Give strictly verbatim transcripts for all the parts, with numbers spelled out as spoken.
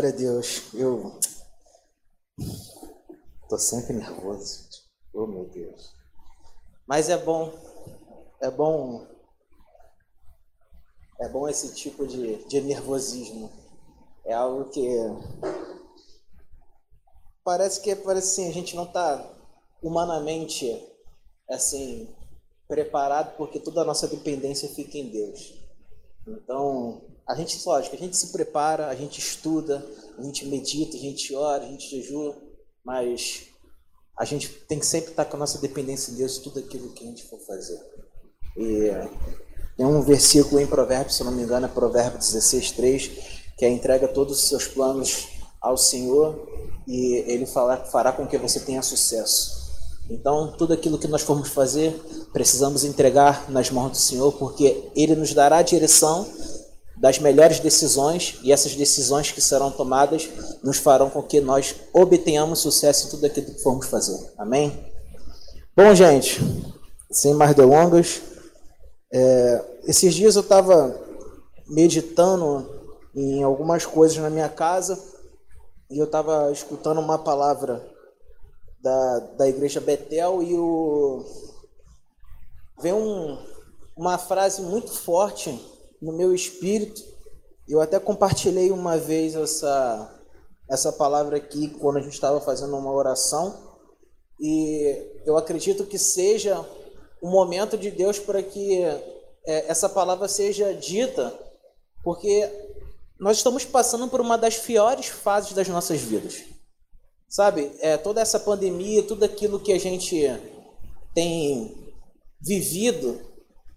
Glória a Deus, eu tô sempre nervoso, oh meu Deus, mas é bom, é bom, é bom esse tipo de, de nervosismo, é algo que parece que parece assim, a gente não tá humanamente assim preparado porque toda a nossa dependência fica em Deus, então... A gente, lógico, a gente se prepara, a gente estuda, a gente medita, a gente ora, a gente jejua, mas a gente tem que sempre estar com a nossa dependência de Deus em tudo aquilo que a gente for fazer. E tem um versículo em Provérbios, se não me engano, é Provérbios dezesseis, três, que é entrega todos os seus planos ao Senhor e Ele fará com que você tenha sucesso. Então, tudo aquilo que nós formos fazer, precisamos entregar nas mãos do Senhor, porque Ele nos dará a direção das melhores decisões, e essas decisões que serão tomadas nos farão com que nós obtenhamos sucesso em tudo aquilo que formos fazer. Amém? Bom, gente, sem mais delongas, é, esses dias eu estava meditando em algumas coisas na minha casa e eu estava escutando uma palavra da, da Igreja Betel e o, veio um, uma frase muito forte no meu espírito. Eu até compartilhei uma vez essa, essa palavra aqui quando a gente estava fazendo uma oração, e eu acredito que seja um momento de Deus para que é, essa palavra seja dita, porque nós estamos passando por uma das piores fases das nossas vidas, sabe? É, toda essa pandemia, tudo aquilo que a gente tem vivido,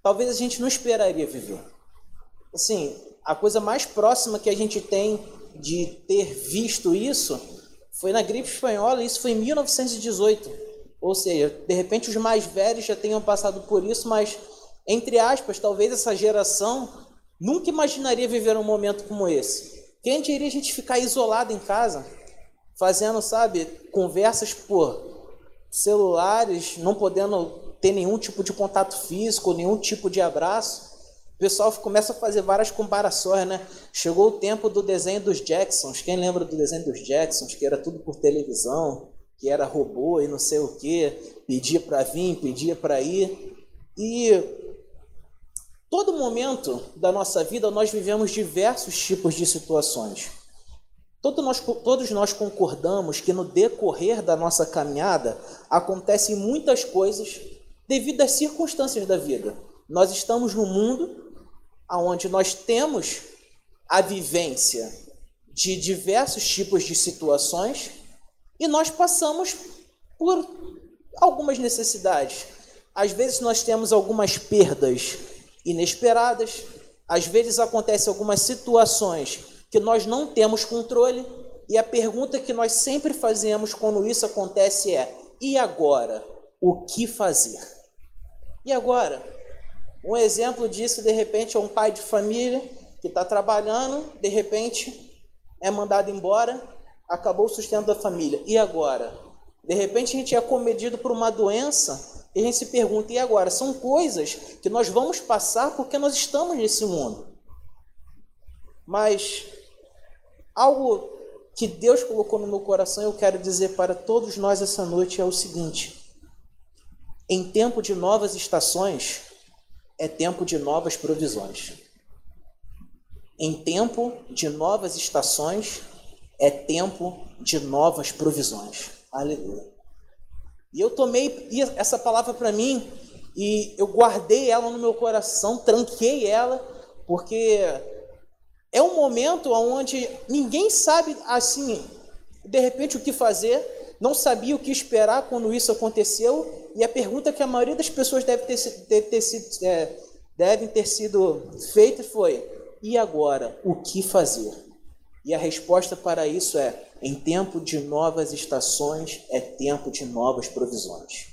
talvez a gente não esperaria viver. Assim, a coisa mais próxima que a gente tem de ter visto isso foi na gripe espanhola, isso foi em mil novecentos e dezoito. Ou seja, de repente os mais velhos já tenham passado por isso, mas, entre aspas, talvez essa geração nunca imaginaria viver um momento como esse. Quem diria a gente ficar isolado em casa, fazendo, sabe, conversas por celulares, não podendo ter nenhum tipo de contato físico, nenhum tipo de abraço. O pessoal começa a fazer várias comparações, né? Chegou o tempo do desenho dos Jacksons. Quem lembra do desenho dos Jacksons? Que era tudo por televisão, que era robô e não sei o quê. Pedia para vir, pedia para ir. E todo momento da nossa vida nós vivemos diversos tipos de situações. Todos nós, todos nós concordamos que no decorrer da nossa caminhada acontecem muitas coisas devido às circunstâncias da vida. Nós estamos num mundo onde nós temos a vivência de diversos tipos de situações e nós passamos por algumas necessidades. Às vezes nós temos algumas perdas inesperadas, às vezes acontecem algumas situações que nós não temos controle, e a pergunta que nós sempre fazemos quando isso acontece é: e agora? O que fazer? E agora? Um exemplo disso, de repente, é um pai de família que está trabalhando, de repente é mandado embora, acabou o sustento da família. E agora? De repente a gente é acometido por uma doença e a gente se pergunta, e agora? São coisas que nós vamos passar porque nós estamos nesse mundo. Mas algo que Deus colocou no meu coração, eu quero dizer para todos nós essa noite, é o seguinte: em tempo de novas estações, é tempo de novas provisões. Em tempo de novas estações, é tempo de novas provisões. Aleluia. E eu tomei essa palavra para mim e eu guardei ela no meu coração, tranquei ela, porque é um momento onde ninguém sabe, assim, de repente o que fazer, não sabia o que esperar quando isso aconteceu. E a pergunta que a maioria das pessoas deve ter, deve ter, sido, é, deve ter sido feita foi: e agora, o que fazer? E a resposta para isso é: em tempo de novas estações, é tempo de novas provisões.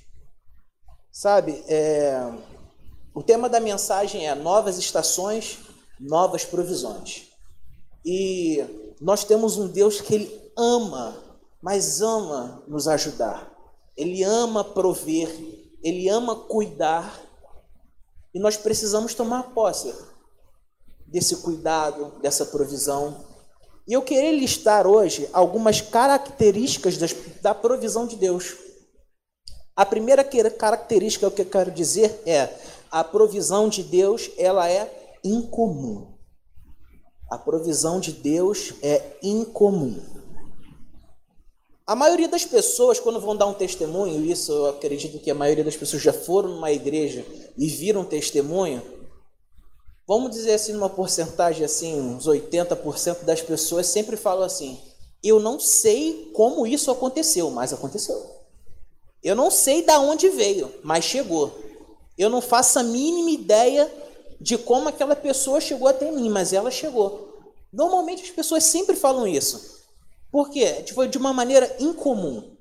Sabe, é, o tema da mensagem é novas estações, novas provisões. E nós temos um Deus que Ele ama, mas ama nos ajudar. Ele ama prover, Ele ama cuidar, e nós precisamos tomar posse desse cuidado, dessa provisão, E eu queria listar hoje algumas características das, da provisão de Deus. A primeira característica que eu quero dizer é: a provisão de Deus, ela é incomum. A provisão de Deus é incomum. A maioria das pessoas, quando vão dar um testemunho, isso eu acredito que a maioria das pessoas já foram numa igreja e viram testemunho, vamos dizer assim, numa porcentagem assim, uns oitenta por cento das pessoas sempre falam assim: eu não sei como isso aconteceu, mas aconteceu. Eu não sei de onde veio, mas chegou. Eu não faço a mínima ideia de como aquela pessoa chegou até mim, mas ela chegou. Normalmente as pessoas sempre falam isso. Por quê? Foi de uma maneira incomum.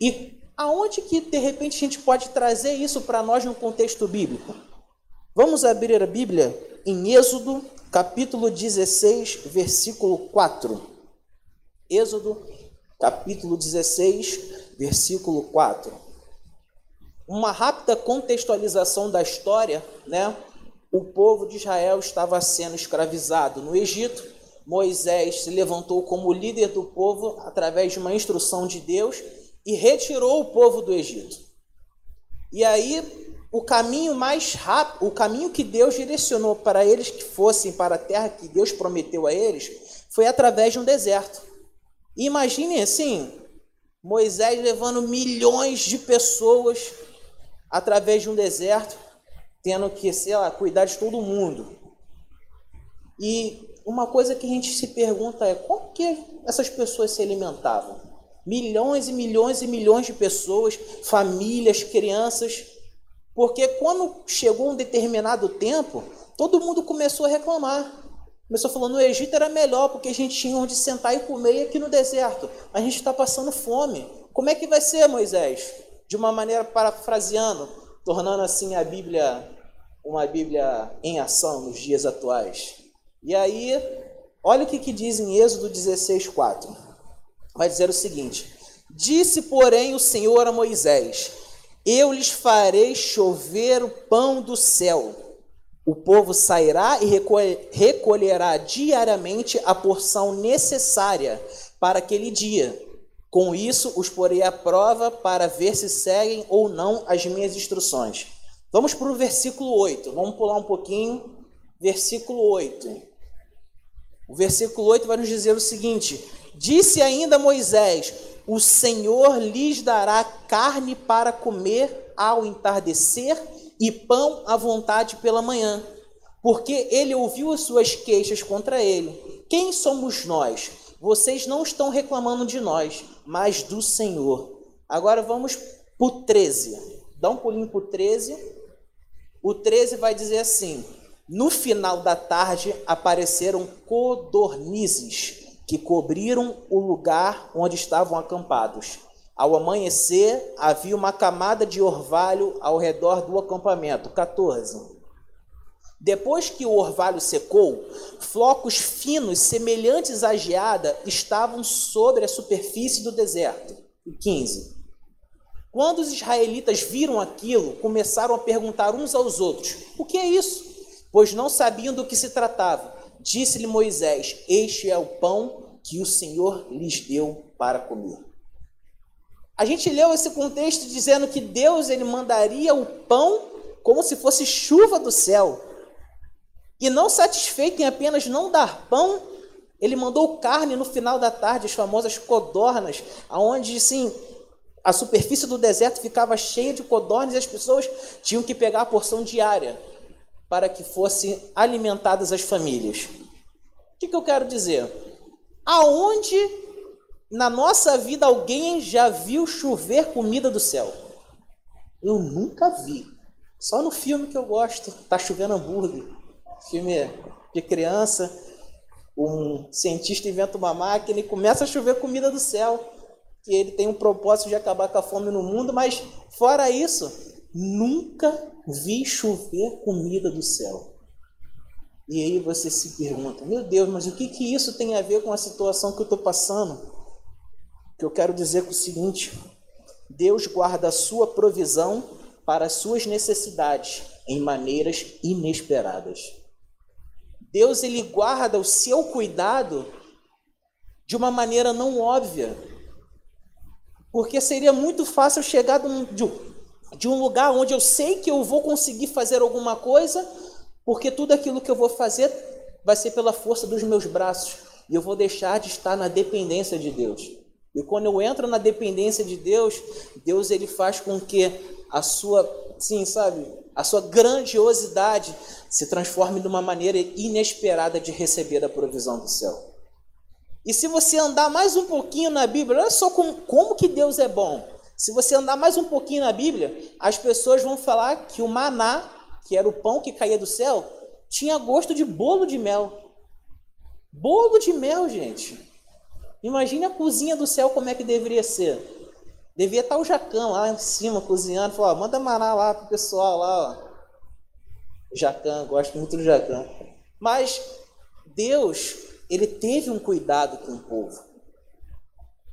E aonde que, de repente, a gente pode trazer isso para nós no contexto bíblico? Vamos abrir a Bíblia em Êxodo, capítulo dezesseis, versículo quatro. Êxodo, capítulo dezesseis, versículo quatro. Uma rápida contextualização da história, né? O povo de Israel estava sendo escravizado no Egito. Moisés se levantou como líder do povo através de uma instrução de Deus e retirou o povo do Egito. E aí, o caminho mais rápido, o caminho que Deus direcionou para eles que fossem para a terra que Deus prometeu a eles, foi através de um deserto. Imaginem assim, Moisés levando milhões de pessoas através de um deserto, tendo que, sei lá, cuidar de todo mundo. E uma coisa que a gente se pergunta é: como que essas pessoas se alimentavam? Milhões e milhões e milhões de pessoas, famílias, crianças. Porque quando chegou um determinado tempo, todo mundo começou a reclamar. Começou falando: no Egito era melhor, porque a gente tinha onde sentar e comer, e aqui no deserto a gente está passando fome. Como é que vai ser, Moisés? De uma maneira parafraseando, tornando assim a Bíblia, uma Bíblia em ação nos dias atuais. E aí, olha o que, que diz em Êxodo dezesseis, quatro. Vai dizer o seguinte: disse, porém, o Senhor a Moisés: eu lhes farei chover o pão do céu. O povo sairá e recolherá diariamente a porção necessária para aquele dia. Com isso, os porei à prova para ver se seguem ou não as minhas instruções. Vamos para o versículo oito. Vamos pular um pouquinho. Versículo oito. O versículo oito vai nos dizer o seguinte: disse ainda Moisés: o Senhor lhes dará carne para comer ao entardecer e pão à vontade pela manhã, porque ele ouviu as suas queixas contra ele. Quem somos nós? Vocês não estão reclamando de nós, mas do Senhor. Agora vamos para o treze. Dá um pulinho para o treze. O treze vai dizer assim: no final da tarde apareceram codornizes que cobriram o lugar onde estavam acampados. Ao amanhecer, havia uma camada de orvalho ao redor do acampamento. quatorze. Depois que o orvalho secou, flocos finos semelhantes à geada estavam sobre a superfície do deserto. quinze. Quando os israelitas viram aquilo, começaram a perguntar uns aos outros: o que é isso? Pois não sabiam do que se tratava. Disse-lhe Moisés: este é o pão que o Senhor lhes deu para comer. A gente leu esse contexto dizendo que Deus, ele mandaria o pão como se fosse chuva do céu. E não satisfeito em apenas não dar pão, ele mandou carne no final da tarde, as famosas codornas, onde sim, a superfície do deserto ficava cheia de codornas e as pessoas tinham que pegar a porção diária para que fossem alimentadas as famílias. O que, que eu quero dizer? Aonde na nossa vida alguém já viu chover comida do céu? Eu nunca vi. Só no filme que eu gosto, Tá Chovendo Hambúrguer. Filme de criança, um cientista inventa uma máquina e começa a chover comida do céu, que ele tem um propósito de acabar com a fome no mundo, mas fora isso, nunca vi chover comida do céu. E aí você se pergunta: meu Deus, mas o que, que isso tem a ver com a situação que eu estou passando? Que eu quero dizer com o seguinte: Deus guarda a sua provisão para as suas necessidades em maneiras inesperadas. Deus, ele guarda o seu cuidado de uma maneira não óbvia. Porque seria muito fácil chegar de um lugar onde eu sei que eu vou conseguir fazer alguma coisa, porque tudo aquilo que eu vou fazer vai ser pela força dos meus braços. E eu vou deixar de estar na dependência de Deus. E quando eu entro na dependência de Deus, Deus ele faz com que a sua, sim, sabe, a sua grandiosidade se transforme de uma maneira inesperada de receber a provisão do céu. E se você andar mais um pouquinho na Bíblia, olha só como, como que Deus é bom. Se você andar mais um pouquinho na Bíblia, as pessoas vão falar que o maná, que era o pão que caía do céu, tinha gosto de bolo de mel. Bolo de mel, gente. Imagine a cozinha do céu como é que deveria ser. Devia estar o Jacão lá em cima cozinhando, falou, ó, manda maná lá pro pessoal lá, ó. Jacão, gosto muito do Jacão. Mas Deus, ele teve um cuidado com o povo.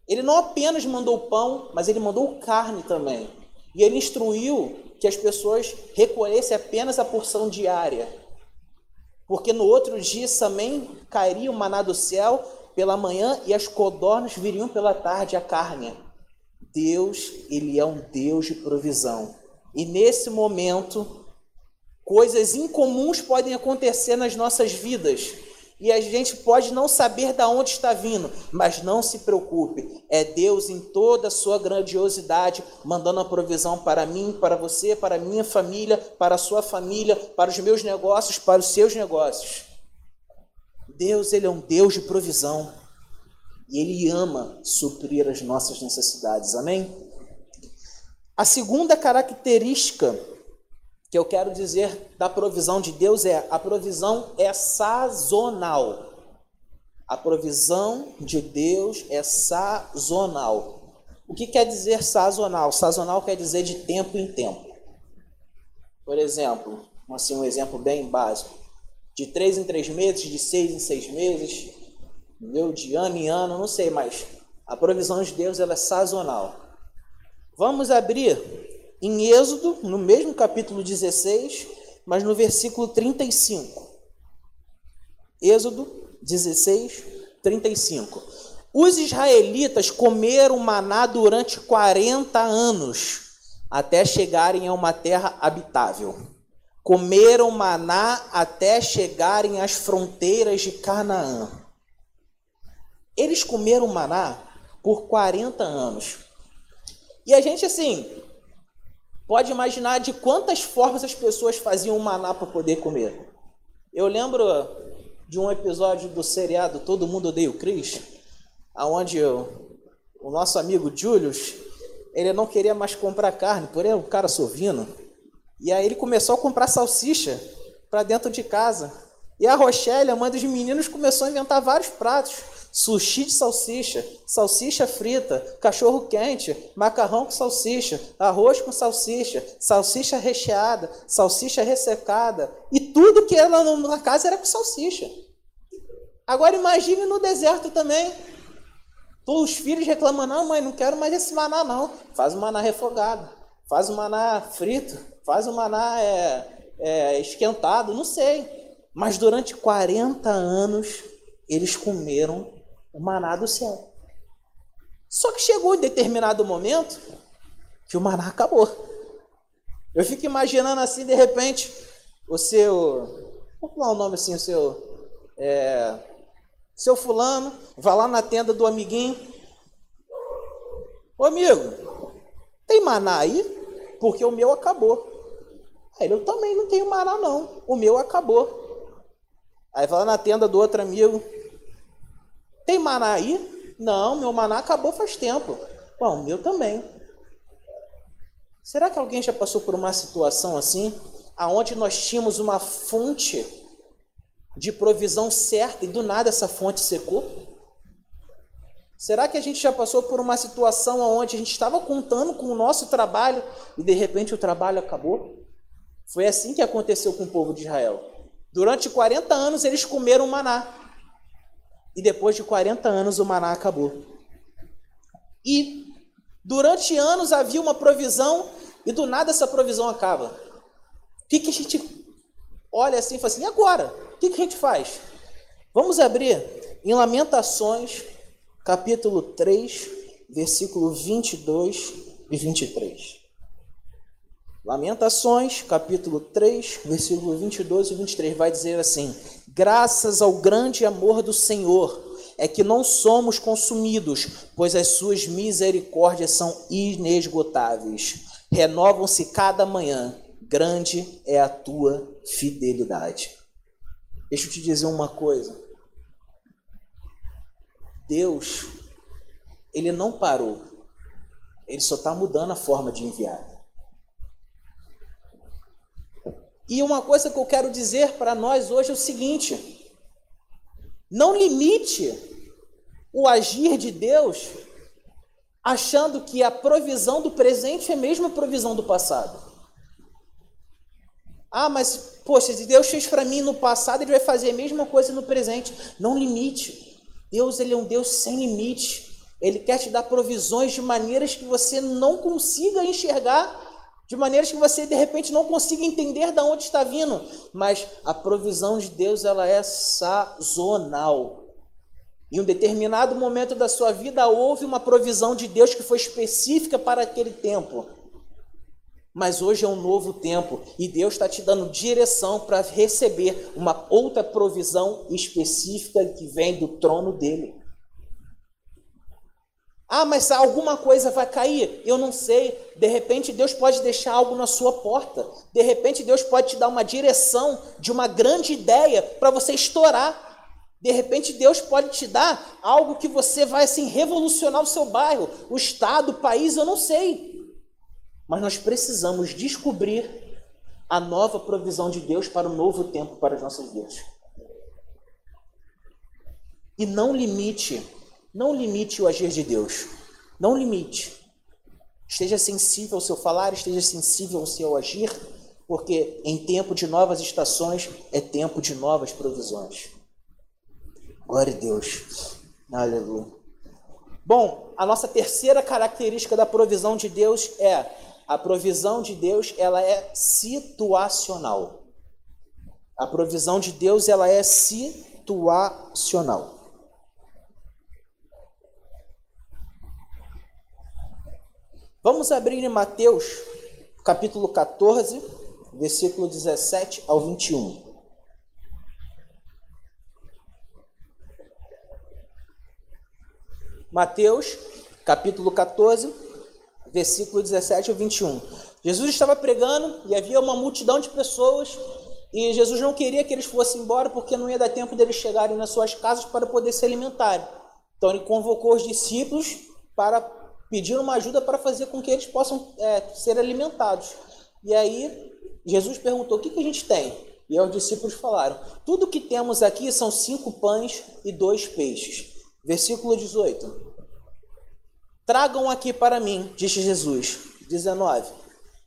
Ele não apenas mandou pão, mas ele mandou carne também. E ele instruiu que as pessoas recolhessem apenas a porção diária. Porque no outro dia também cairia o maná do céu pela manhã e as codornas viriam pela tarde, a carne. Deus, ele é um Deus de provisão. E nesse momento, coisas incomuns podem acontecer nas nossas vidas. E a gente pode não saber de onde está vindo, mas não se preocupe. É Deus em toda a sua grandiosidade, mandando a provisão para mim, para você, para a minha família, para a sua família, para os meus negócios, para os seus negócios. Deus, ele é um Deus de provisão. E ele ama suprir as nossas necessidades. Amém? A segunda característica que eu quero dizer da provisão de Deus é a provisão é sazonal. A provisão de Deus é sazonal. O que quer dizer sazonal? Sazonal quer dizer de tempo em tempo. Por exemplo, assim, um exemplo bem básico. De três em três meses, de seis em seis meses... Entendeu? De ano em ano, não sei, mas a provisão de Deus ela é sazonal. Vamos abrir em Êxodo, no mesmo capítulo dezesseis, mas no versículo trinta e cinco. Êxodo dezesseis, trinta e cinco. Os israelitas comeram maná durante quarenta anos, até chegarem a uma terra habitável. Comeram maná até chegarem às fronteiras de Canaã. Eles comeram maná por quarenta anos. E a gente, assim, pode imaginar de quantas formas as pessoas faziam maná para poder comer. Eu lembro de um episódio do seriado Todo Mundo Odeia o Chris, onde eu, o nosso amigo Julius, ele não queria mais comprar carne, por ele um cara sovino. E aí ele começou a comprar salsicha para dentro de casa. E a Rochelle, a mãe dos meninos, começou a inventar vários pratos. Sushi de salsicha, salsicha frita, cachorro quente, macarrão com salsicha, arroz com salsicha, salsicha recheada, salsicha ressecada. E tudo que era na casa era com salsicha. Agora imagine no deserto também. Todos os filhos reclamam, não mãe, não quero mais esse maná não. Faz o maná refogado, faz o maná frito, faz o maná é, é, esquentado, não sei. Mas durante quarenta anos eles comeram o maná do céu. Só que chegou em determinado momento que o maná acabou. Eu fico imaginando assim, de repente, o seu... Vou falar o nome assim, o seu... É, seu fulano, vai lá na tenda do amiguinho. Ô amigo, tem maná aí? Porque o meu acabou. Aí eu também não tenho maná não, o meu acabou. Aí vai lá na tenda do outro amigo. Tem maná aí? Não, meu maná acabou faz tempo. Bom, o meu também. Será que alguém já passou por uma situação assim, aonde nós tínhamos uma fonte de provisão certa e do nada essa fonte secou? Será que a gente já passou por uma situação aonde a gente estava contando com o nosso trabalho e de repente o trabalho acabou? Foi assim que aconteceu com o povo de Israel. Durante quarenta anos eles comeram maná. E depois de quarenta anos o maná acabou. E durante anos havia uma provisão e do nada essa provisão acaba. O que, que a gente olha assim e fala assim, e agora? O que, que a gente faz? Vamos abrir em Lamentações, capítulo três, versículo vinte e dois e vinte e três. Lamentações, capítulo três, versículo vinte e dois e vinte e três, vai dizer assim: graças ao grande amor do Senhor é que não somos consumidos, pois as suas misericórdias são inesgotáveis. Renovam-se cada manhã, grande é a tua fidelidade. Deixa eu te dizer uma coisa. Deus, ele não parou. Ele só está mudando a forma de enviar. E uma coisa que eu quero dizer para nós hoje é o seguinte: não limite o agir de Deus achando que a provisão do presente é mesmo a provisão do passado. Ah, mas, poxa, se Deus fez para mim no passado, ele vai fazer a mesma coisa no presente. Não limite. Deus, ele é um Deus sem limite. Ele quer te dar provisões de maneiras que você não consiga enxergar, de maneiras que você, de repente, não consiga entender de onde está vindo. Mas a provisão de Deus, ela é sazonal. Em um determinado momento da sua vida, houve uma provisão de Deus que foi específica para aquele tempo. Mas hoje é um novo tempo e Deus está te dando direção para receber uma outra provisão específica que vem do trono dele. Ah, mas alguma coisa vai cair? Eu não sei. De repente, Deus pode deixar algo na sua porta. De repente, Deus pode te dar uma direção de uma grande ideia para você estourar. De repente, Deus pode te dar algo que você vai, assim, revolucionar o seu bairro, o estado, o país, eu não sei. Mas nós precisamos descobrir a nova provisão de Deus para o novo tempo, para as nossas vidas. E não limite... Não limite o agir de Deus. Não limite. Esteja sensível ao seu falar, esteja sensível ao seu agir, porque em tempo de novas estações é tempo de novas provisões. Glória a Deus. Aleluia. Bom, a nossa terceira característica da provisão de Deus é: a provisão de Deus, ela é situacional. A provisão de Deus, ela é situacional. Vamos abrir em Mateus, capítulo quatorze, versículo dezessete ao vinte e um. Mateus, capítulo quatorze, versículo dezessete ao vinte e um. Jesus estava pregando e havia uma multidão de pessoas, e Jesus não queria que eles fossem embora porque não ia dar tempo deles chegarem nas suas casas para poder se alimentarem. Então ele convocou os discípulos para pediram uma ajuda para fazer com que eles possam é, ser alimentados. E aí Jesus perguntou: o que, que a gente tem? E aí os discípulos falaram: tudo que temos aqui são cinco pães e dois peixes. Versículo dezoito. Tragam aqui para mim, disse Jesus. dezenove.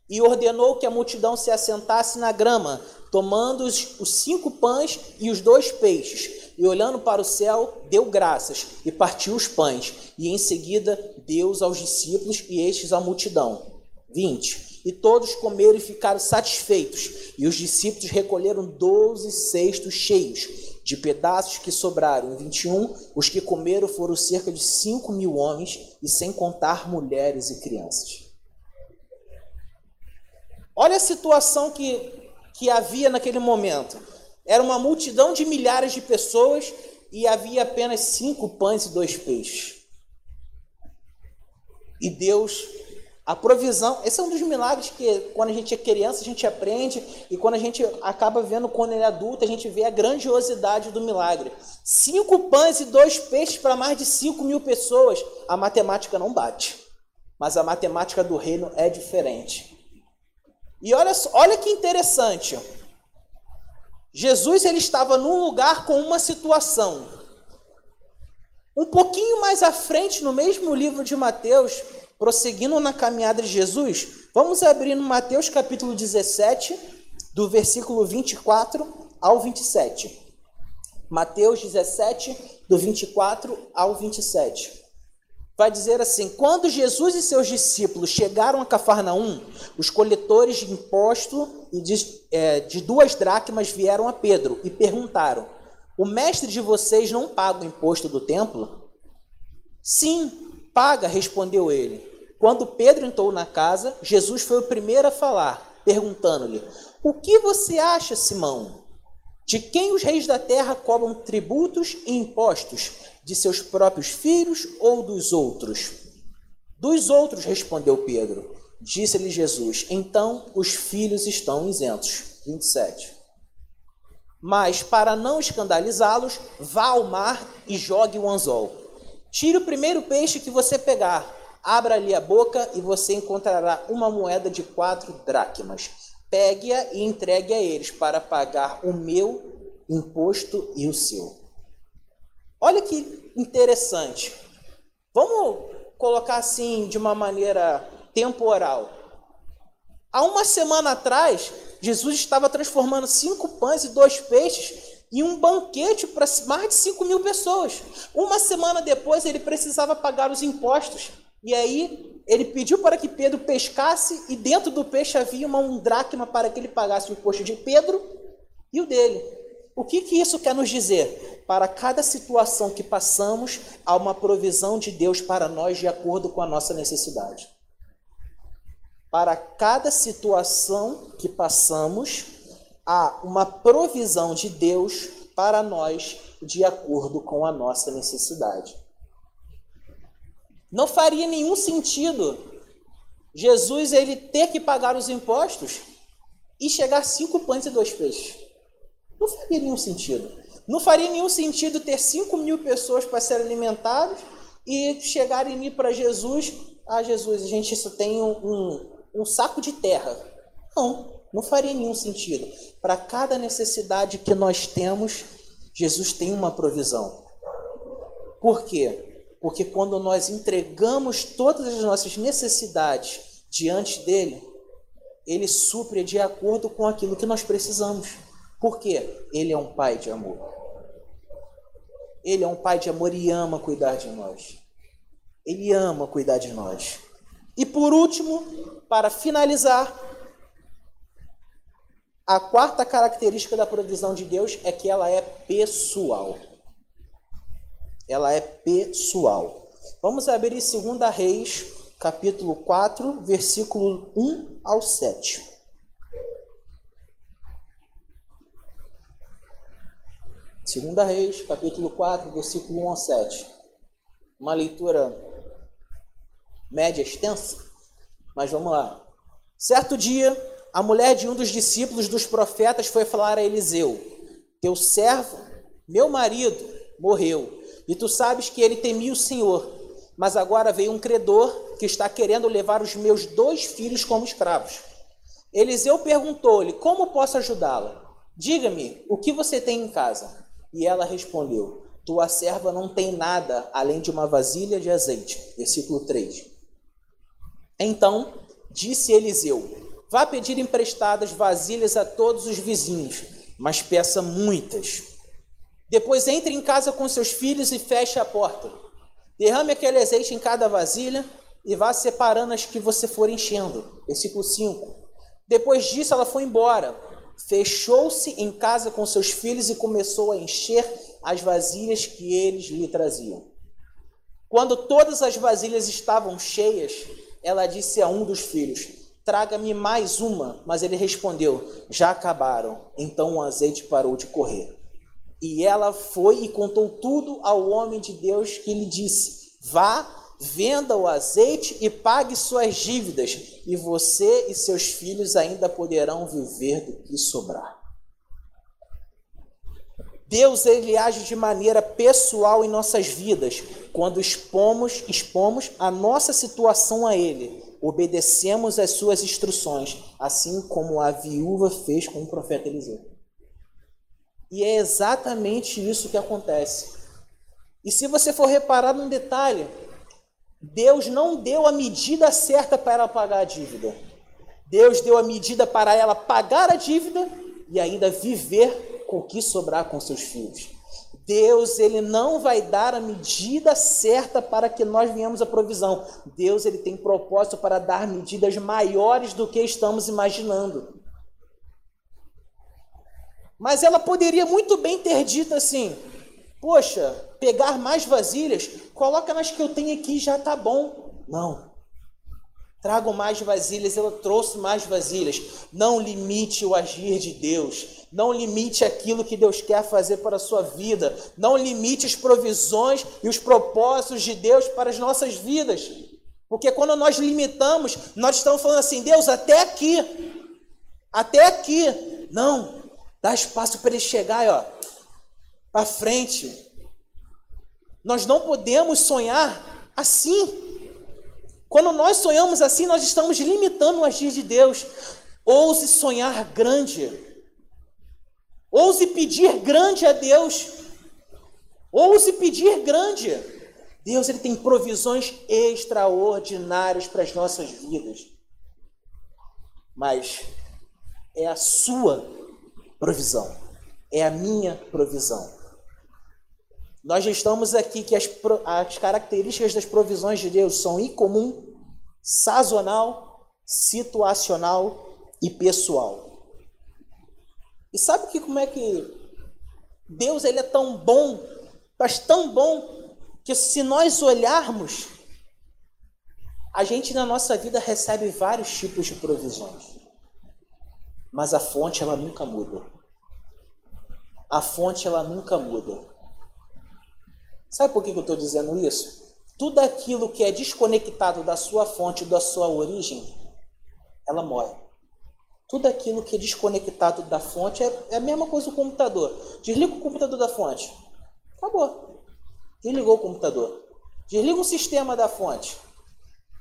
E ordenou que a multidão se assentasse na grama, tomando os, os cinco pães e os dois peixes. E olhando para o céu, deu graças e partiu os pães. E em seguida deu aos discípulos e estes à multidão. vinte. E todos comeram e ficaram satisfeitos. E os discípulos recolheram doze cestos cheios de pedaços que sobraram. vinte e um. Os que comeram foram cerca de cinco mil homens, e sem contar mulheres e crianças. Olha a situação que, que havia naquele momento. Era uma multidão de milhares de pessoas e havia apenas cinco pães e dois peixes. E Deus, a provisão, esse é um dos milagres que quando a gente é criança a gente aprende, e quando a gente acaba vendo quando ele é adulto, a gente vê a grandiosidade do milagre. Cinco pães e dois peixes para mais de cinco mil pessoas. A matemática não bate, mas a matemática do reino é diferente. E olha, olha que interessante. Jesus ele estava num lugar com uma situação. Um pouquinho mais à frente, no mesmo livro de Mateus, prosseguindo na caminhada de Jesus, vamos abrir no Mateus capítulo dezessete, do versículo vinte e quatro ao vinte e sete. Mateus dezessete, do vinte e quatro ao vinte e sete. Vai dizer assim: quando Jesus e seus discípulos chegaram a Cafarnaum, os coletores de imposto e de, é, de duas dracmas vieram a Pedro e perguntaram: o mestre de vocês não paga o imposto do templo? Sim, paga, respondeu ele. Quando Pedro entrou na casa, Jesus foi o primeiro a falar, perguntando-lhe: O que você acha, Simão? De quem os reis da terra cobram tributos e impostos? De seus próprios filhos ou dos outros? Dos outros, respondeu Pedro. Disse-lhe Jesus: Então os filhos estão isentos. vinte e sete. Mas, para não escandalizá-los, vá ao mar e jogue o anzol. Tire o primeiro peixe que você pegar. Abra-lhe a boca e você encontrará uma moeda de quatro dracmas. Pegue-a e entregue a eles para pagar o meu imposto e o seu. Olha que interessante. Vamos colocar assim de uma maneira temporal. Há uma semana atrás, Jesus estava transformando cinco pães e dois peixes em um banquete para mais de cinco mil pessoas. Uma semana depois, ele precisava pagar os impostos. E aí, ele pediu para que Pedro pescasse, e dentro do peixe havia uma um dracma para que ele pagasse o imposto de Pedro e o dele. O que, que isso quer nos dizer? Para cada situação que passamos, há uma provisão de Deus para nós de acordo com a nossa necessidade. Para cada situação que passamos, há uma provisão de Deus para nós de acordo com a nossa necessidade. Não faria nenhum sentido Jesus ele ter que pagar os impostos e chegar cinco pães e dois peixes. Não faria nenhum sentido. Não faria nenhum sentido ter cinco mil pessoas para serem alimentadas e chegarem ir para Jesus. Ah, Jesus, a gente só tem um, um, um saco de terra. Não, não faria nenhum sentido. Para cada necessidade que nós temos, Jesus tem uma provisão. Por quê? Porque quando nós entregamos todas as nossas necessidades diante dele, ele supre de acordo com aquilo que nós precisamos. Por quê? Ele é um pai de amor. Ele é um pai de amor e ama cuidar de nós. Ele ama cuidar de nós. E por último, para finalizar, a quarta característica da provisão de Deus é que ela é pessoal. Ela é pessoal. Vamos abrir em dois Reis, capítulo quatro, versículo um ao sete. dois Reis, capítulo quatro, versículo um ao sete. Uma leitura média extensa, mas vamos lá. Certo dia, a mulher de um dos discípulos dos profetas foi falar a Eliseu: Teu servo, meu marido, morreu. E tu sabes que ele temia o Senhor, mas agora veio um credor que está querendo levar os meus dois filhos como escravos. Eliseu perguntou-lhe: Como posso ajudá-la? Diga-me, o que você tem em casa? E ela respondeu: Tua serva não tem nada além de uma vasilha de azeite. Versículo três. Então disse Eliseu: Vá pedir emprestadas vasilhas a todos os vizinhos, mas peça muitas. Depois entre em casa com seus filhos e feche a porta. Derrame aquele azeite em cada vasilha e vá separando as que você for enchendo. Versículo cinco. Depois disso ela foi embora. Fechou-se em casa com seus filhos e começou a encher as vasilhas que eles lhe traziam. Quando todas as vasilhas estavam cheias, ela disse a um dos filhos: Traga-me mais uma. Mas ele respondeu: Já acabaram. Então o azeite parou de correr. E ela foi e contou tudo ao homem de Deus que lhe disse: Vá, venda o azeite e pague suas dívidas, e você e seus filhos ainda poderão viver do que sobrar. Deus ele age de maneira pessoal em nossas vidas, quando expomos, expomos a nossa situação a ele, obedecemos às suas instruções, assim como a viúva fez com o profeta Eliseu. E é exatamente isso que acontece. E se você for reparar num detalhe, Deus não deu a medida certa para ela pagar a dívida. Deus deu a medida para ela pagar a dívida e ainda viver com o que sobrar com seus filhos. Deus ele não vai dar a medida certa para que nós venhamos à provisão. Deus ele tem propósito para dar medidas maiores do que estamos imaginando. Mas ela poderia muito bem ter dito assim: Poxa, pegar mais vasilhas, coloca nas que eu tenho aqui, já tá bom. Não. Trago mais vasilhas, ela trouxe mais vasilhas. Não limite o agir de Deus. Não limite aquilo que Deus quer fazer para a sua vida. Não limite as provisões e os propósitos de Deus para as nossas vidas. Porque quando nós limitamos, nós estamos falando assim, Deus, até aqui. Até aqui. Não. Dá espaço para ele chegar, ó, para frente. Nós não podemos sonhar assim. Quando nós sonhamos assim, nós estamos limitando o agir de Deus. Ouse sonhar grande. Ouse pedir grande a Deus. Ouse pedir grande. Deus, ele tem provisões extraordinárias para as nossas vidas. Mas é a sua provisão. É a minha provisão. Nós já estamos aqui que as, as características das provisões de Deus são incomum, sazonal, situacional e pessoal. E sabe que, como é que Deus, ele é tão bom, mas tão bom, que se nós olharmos, a gente na nossa vida recebe vários tipos de provisões. Mas a fonte, ela nunca muda. A fonte, ela nunca muda. Sabe por que eu estou dizendo isso? Tudo aquilo que é desconectado da sua fonte, da sua origem, ela morre. Tudo aquilo que é desconectado da fonte é, é a mesma coisa do computador. Desliga o computador da fonte. Acabou. Desligou o computador. Desliga o sistema da fonte.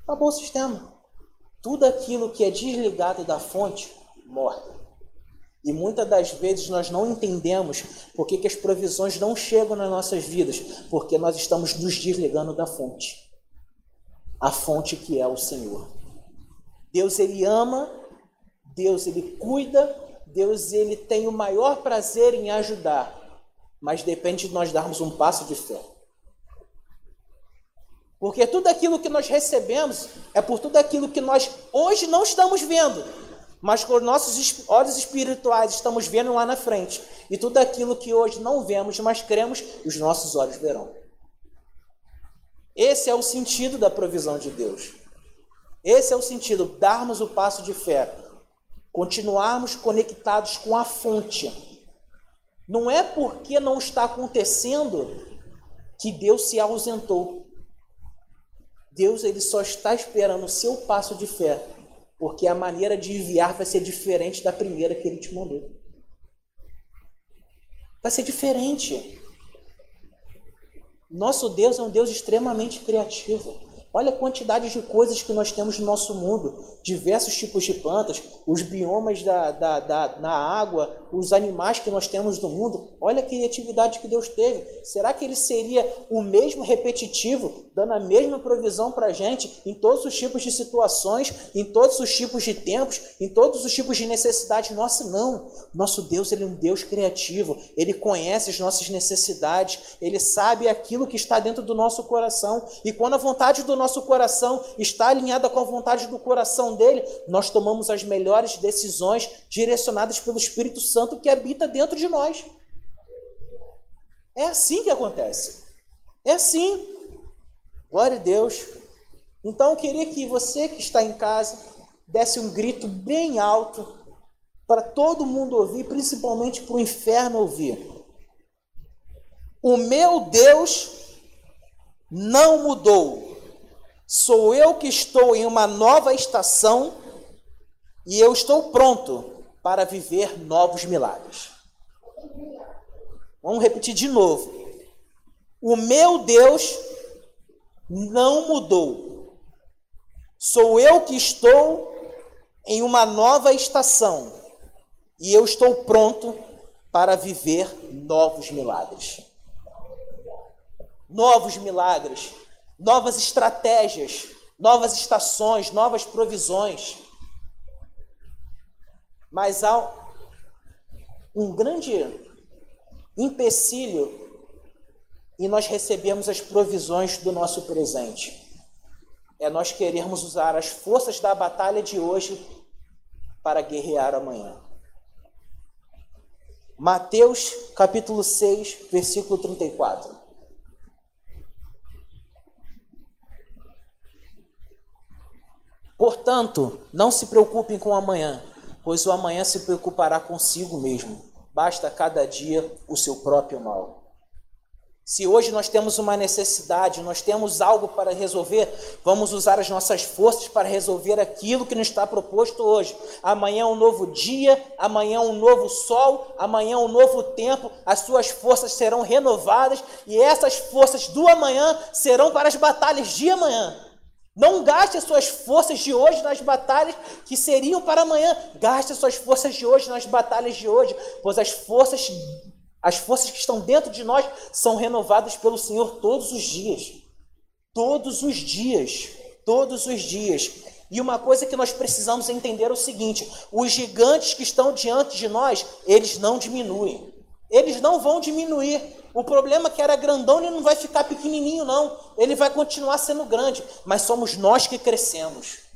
Acabou o sistema. Tudo aquilo que é desligado da fonte, morre. E muitas das vezes nós não entendemos por que, que as provisões não chegam nas nossas vidas, porque nós estamos nos desligando da fonte. A fonte que é o Senhor. Deus, ele ama, Deus, ele cuida, Deus, ele tem o maior prazer em ajudar, mas depende de nós darmos um passo de fé. Porque tudo aquilo que nós recebemos é por tudo aquilo que nós hoje não estamos vendo. Mas com nossos olhos espirituais estamos vendo lá na frente. E tudo aquilo que hoje não vemos, mas cremos, os nossos olhos verão. Esse é o sentido da provisão de Deus. Esse é o sentido, darmos o passo de fé. Continuarmos conectados com a fonte. Não é porque não está acontecendo que Deus se ausentou. Deus, ele só está esperando o seu passo de fé. Porque a maneira de enviar vai ser diferente da primeira que ele te mandou. Vai ser diferente. Nosso Deus é um Deus extremamente criativo. Olha a quantidade de coisas que nós temos no nosso mundo. Diversos tipos de plantas, os biomas da, da, da, na água, os animais que nós temos no mundo. Olha a criatividade que Deus teve. Será que ele seria o mesmo repetitivo, dando a mesma provisão para a gente em todos os tipos de situações, em todos os tipos de tempos, em todos os tipos de necessidades? Nossa, não. Nosso Deus, ele é um Deus criativo. Ele conhece as nossas necessidades. Ele sabe aquilo que está dentro do nosso coração. E quando a vontade do nosso coração está alinhada com a vontade do coração dele, nós tomamos as melhores decisões direcionadas pelo Espírito Santo que habita dentro de nós. É assim que acontece. É assim. Glória a Deus. Então eu queria que você que está em casa desse um grito bem alto para todo mundo ouvir, principalmente para o inferno ouvir. O meu Deus não mudou. Sou eu que estou em uma nova estação e eu estou pronto para viver novos milagres. Vamos repetir de novo. O meu Deus não mudou. Sou eu que estou em uma nova estação e eu estou pronto para viver novos milagres. Novos milagres. Novas estratégias, novas estações, novas provisões. Mas há um grande empecilho e nós recebemos as provisões do nosso presente. É nós querermos usar as forças da batalha de hoje para guerrear amanhã. Mateus, capítulo seis, versículo trinta e quatro. Portanto, não se preocupem com o amanhã, pois o amanhã se preocupará consigo mesmo. Basta cada dia o seu próprio mal. Se hoje nós temos uma necessidade, nós temos algo para resolver, vamos usar as nossas forças para resolver aquilo que nos está proposto hoje. Amanhã é um novo dia, amanhã é um novo sol, amanhã é um novo tempo, as suas forças serão renovadas e essas forças do amanhã serão para as batalhas de amanhã. Não gaste as suas forças de hoje nas batalhas que seriam para amanhã. Gaste as suas forças de hoje nas batalhas de hoje, pois as forças... As forças que estão dentro de nós são renovadas pelo Senhor todos os dias. Todos os dias. Todos os dias. E uma coisa que nós precisamos entender é o seguinte: os gigantes que estão diante de nós, eles não diminuem. Eles não vão diminuir. O problema é que era grandão, ele não vai ficar pequenininho, não. Ele vai continuar sendo grande. Mas somos nós que crescemos.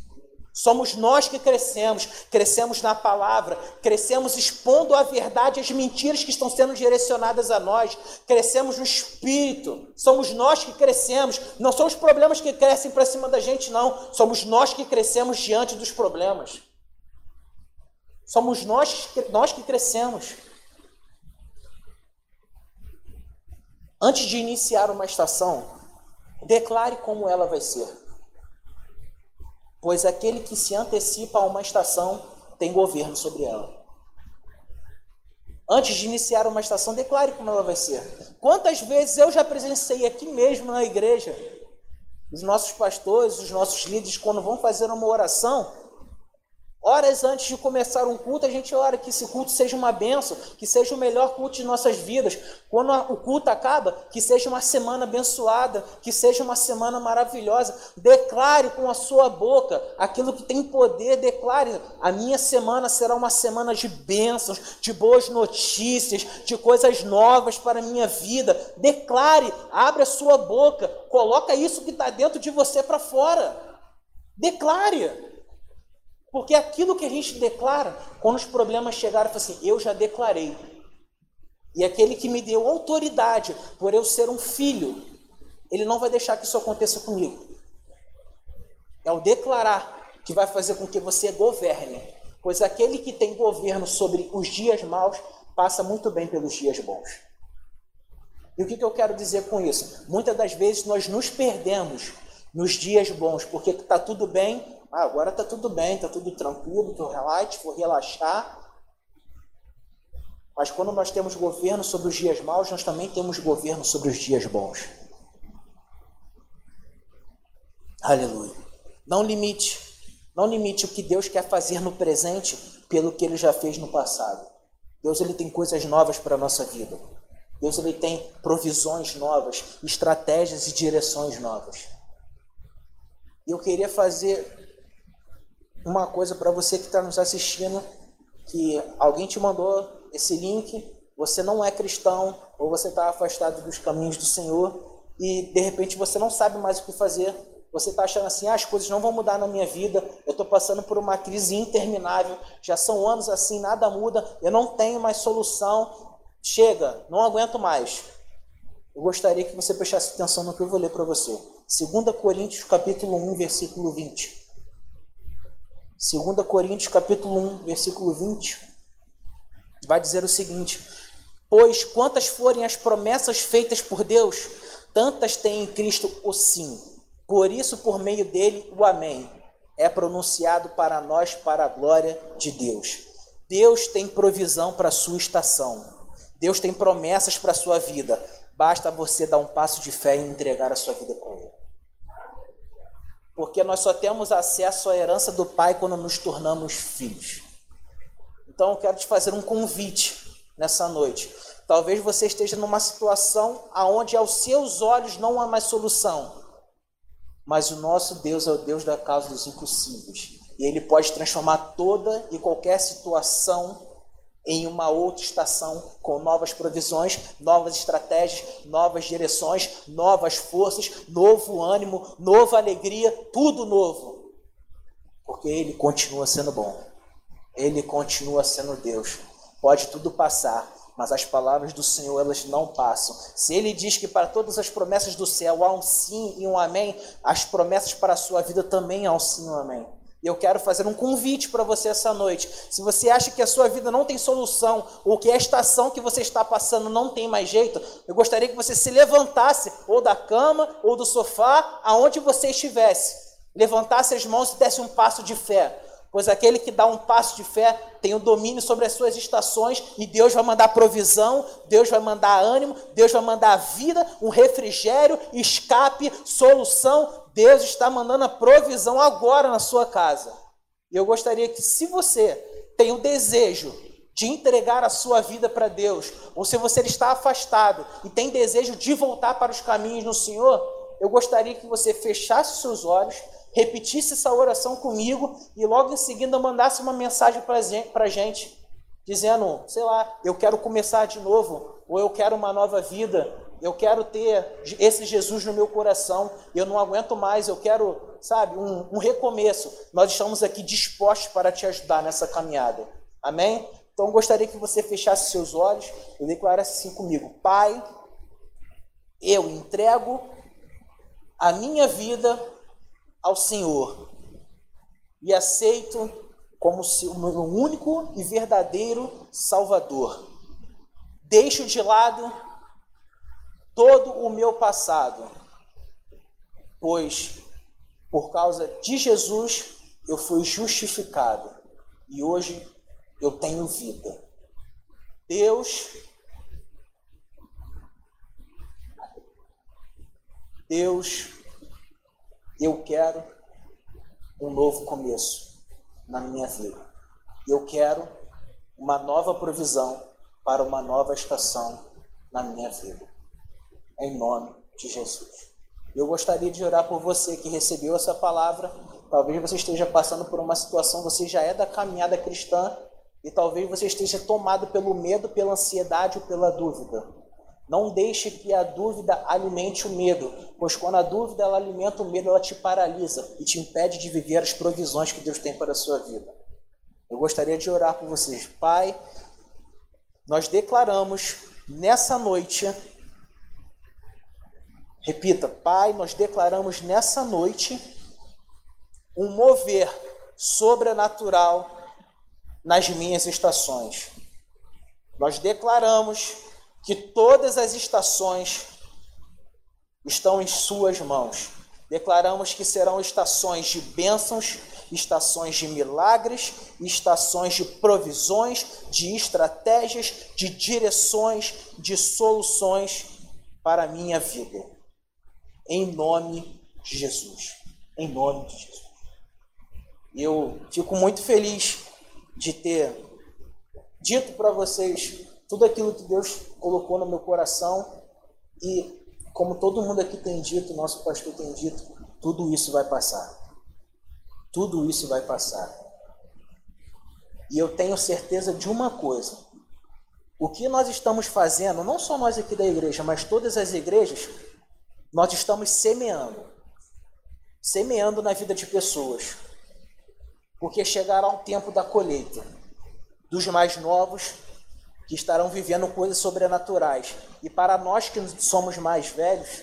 Somos nós que crescemos, crescemos na palavra, crescemos expondo a verdade e as mentiras que estão sendo direcionadas a nós, crescemos no espírito, somos nós que crescemos, não são os problemas que crescem para cima da gente, não, somos nós que crescemos diante dos problemas. Somos nós, nós que crescemos. Antes de iniciar uma estação, declare como ela vai ser. Pois aquele que se antecipa a uma estação tem governo sobre ela. Antes de iniciar uma estação, declare como ela vai ser. Quantas vezes eu já presenciei aqui mesmo na igreja, os nossos pastores, os nossos líderes, quando vão fazer uma oração, horas antes de começar um culto, a gente ora que esse culto seja uma bênção, que seja o melhor culto de nossas vidas. Quando o culto acaba, que seja uma semana abençoada, que seja uma semana maravilhosa. Declare com a sua boca aquilo que tem poder, declare. A minha semana será uma semana de bênçãos, de boas notícias, de coisas novas para a minha vida. Declare, abra a sua boca, coloca isso que está dentro de você para fora. Declare. Porque aquilo que a gente declara, quando os problemas chegaram, eu falo assim, eu já declarei. E aquele que me deu autoridade por eu ser um filho, ele não vai deixar que isso aconteça comigo. É o declarar que vai fazer com que você governe. Pois aquele que tem governo sobre os dias maus, passa muito bem pelos dias bons. E o que eu quero dizer com isso? Muitas das vezes nós nos perdemos nos dias bons, porque está tudo bem. Ah, agora está tudo bem, está tudo tranquilo, estou relax, vou relaxar. Mas quando nós temos governo sobre os dias maus, nós também temos governo sobre os dias bons. Aleluia. Não limite. Não limite o que Deus quer fazer no presente pelo que Ele já fez no passado. Deus, Ele tem coisas novas para a nossa vida. Deus, Ele tem provisões novas, estratégias e direções novas. Eu queria fazer... uma coisa para você que está nos assistindo, que alguém te mandou esse link, você não é cristão ou você está afastado dos caminhos do Senhor e de repente você não sabe mais o que fazer, você está achando assim, ah, as coisas não vão mudar na minha vida, eu estou passando por uma crise interminável, já são anos assim, nada muda, eu não tenho mais solução, chega, não aguento mais. Eu gostaria que você prestasse atenção no que eu vou ler para você. segunda Coríntios capítulo um, versículo vinte. segunda Coríntios, capítulo um, versículo vinte, vai dizer o seguinte: pois quantas forem as promessas feitas por Deus, tantas tem em Cristo o sim. Por isso, por meio dele, o amém é pronunciado para nós para a glória de Deus. Deus tem provisão para a sua estação. Deus tem promessas para a sua vida. Basta você dar um passo de fé e entregar a sua vida com ele. Porque nós só temos acesso à herança do Pai quando nos tornamos filhos. Então eu quero te fazer um convite nessa noite. Talvez você esteja numa situação onde aos seus olhos não há mais solução. Mas o nosso Deus é o Deus da causa dos impossíveis. E Ele pode transformar toda e qualquer situação em uma outra estação com novas provisões, novas estratégias, novas direções, novas forças, novo ânimo, nova alegria, tudo novo. Porque Ele continua sendo bom. Ele continua sendo Deus. Pode tudo passar, mas as palavras do Senhor, elas não passam. Se Ele diz que para todas as promessas do céu há um sim e um amém, as promessas para a sua vida também há um sim e um amém. E eu quero fazer um convite para você essa noite. Se você acha que a sua vida não tem solução, ou que a estação que você está passando não tem mais jeito, eu gostaria que você se levantasse, ou da cama, ou do sofá, aonde você estivesse. Levantasse as mãos e desse um passo de fé. Pois aquele que dá um passo de fé tem o domínio sobre as suas estações, e Deus vai mandar provisão, Deus vai mandar ânimo, Deus vai mandar vida, um refrigério, escape, solução. Deus está mandando a provisão agora na sua casa. E eu gostaria que, se você tem o desejo de entregar a sua vida para Deus, ou se você está afastado e tem desejo de voltar para os caminhos do Senhor, eu gostaria que você fechasse seus olhos, repetisse essa oração comigo e logo em seguida mandasse uma mensagem para a gente, dizendo, sei lá, eu quero começar de novo, ou eu quero uma nova vida, eu quero ter esse Jesus no meu coração, eu não aguento mais, eu quero, sabe, um, um recomeço. Nós estamos aqui dispostos para te ajudar nessa caminhada. Amém? Então, gostaria que você fechasse seus olhos e declarasse assim comigo: Pai, eu entrego a minha vida ao Senhor e aceito como o meu único e verdadeiro Salvador. Deixo de lado todo o meu passado, pois por causa de Jesus eu fui justificado e hoje eu tenho vida. Deus, Deus, eu quero um novo começo na minha vida. Eu quero uma nova provisão para uma nova estação na minha vida. Em nome de Jesus. Eu gostaria de orar por você que recebeu essa palavra. Talvez você esteja passando por uma situação, você já é da caminhada cristã e talvez você esteja tomado pelo medo, pela ansiedade ou pela dúvida. Não deixe que a dúvida alimente o medo, pois quando a dúvida ela alimenta o medo, ela te paralisa e te impede de viver as provisões que Deus tem para a sua vida. Eu gostaria de orar por vocês. Pai, nós declaramos nessa noite... Repita, Pai, nós declaramos nessa noite um mover sobrenatural nas minhas estações. Nós declaramos que todas as estações estão em suas mãos. Declaramos que serão estações de bênçãos, estações de milagres, estações de provisões, de estratégias, de direções, de soluções para a minha vida. Em nome de Jesus. Em nome de Jesus. Eu fico muito feliz de ter dito para vocês tudo aquilo que Deus colocou no meu coração. E como todo mundo aqui tem dito, nosso pastor tem dito, tudo isso vai passar. Tudo isso vai passar. E eu tenho certeza de uma coisa. O que nós estamos fazendo, não só nós aqui da igreja, mas todas as igrejas, nós estamos semeando, semeando na vida de pessoas, porque chegará o tempo da colheita, dos mais novos que estarão vivendo coisas sobrenaturais. E para nós que somos mais velhos,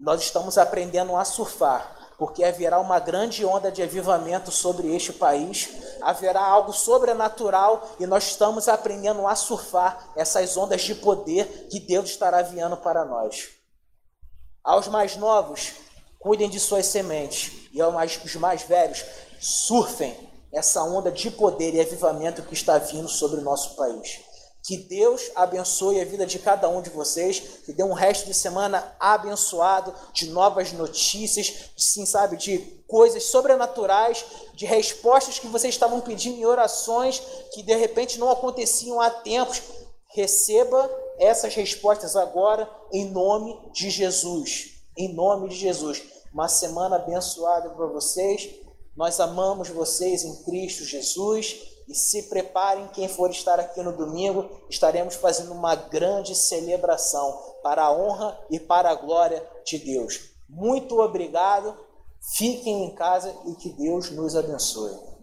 nós estamos aprendendo a surfar, porque haverá uma grande onda de avivamento sobre este país, haverá algo sobrenatural e nós estamos aprendendo a surfar essas ondas de poder que Deus estará enviando para nós. Aos mais novos, cuidem de suas sementes. E aos mais, os mais velhos, surfem essa onda de poder e avivamento que está vindo sobre o nosso país. Que Deus abençoe a vida de cada um de vocês. Que dê um resto de semana abençoado, de novas notícias, sim, sabe, de coisas sobrenaturais, de respostas que vocês estavam pedindo em orações que de repente não aconteciam há tempos. Receba essas respostas agora, em nome de Jesus, em nome de Jesus. Uma semana abençoada para vocês, nós amamos vocês em Cristo Jesus, e se preparem, quem for estar aqui no domingo, estaremos fazendo uma grande celebração para a honra e para a glória de Deus. Muito obrigado, fiquem em casa e que Deus nos abençoe.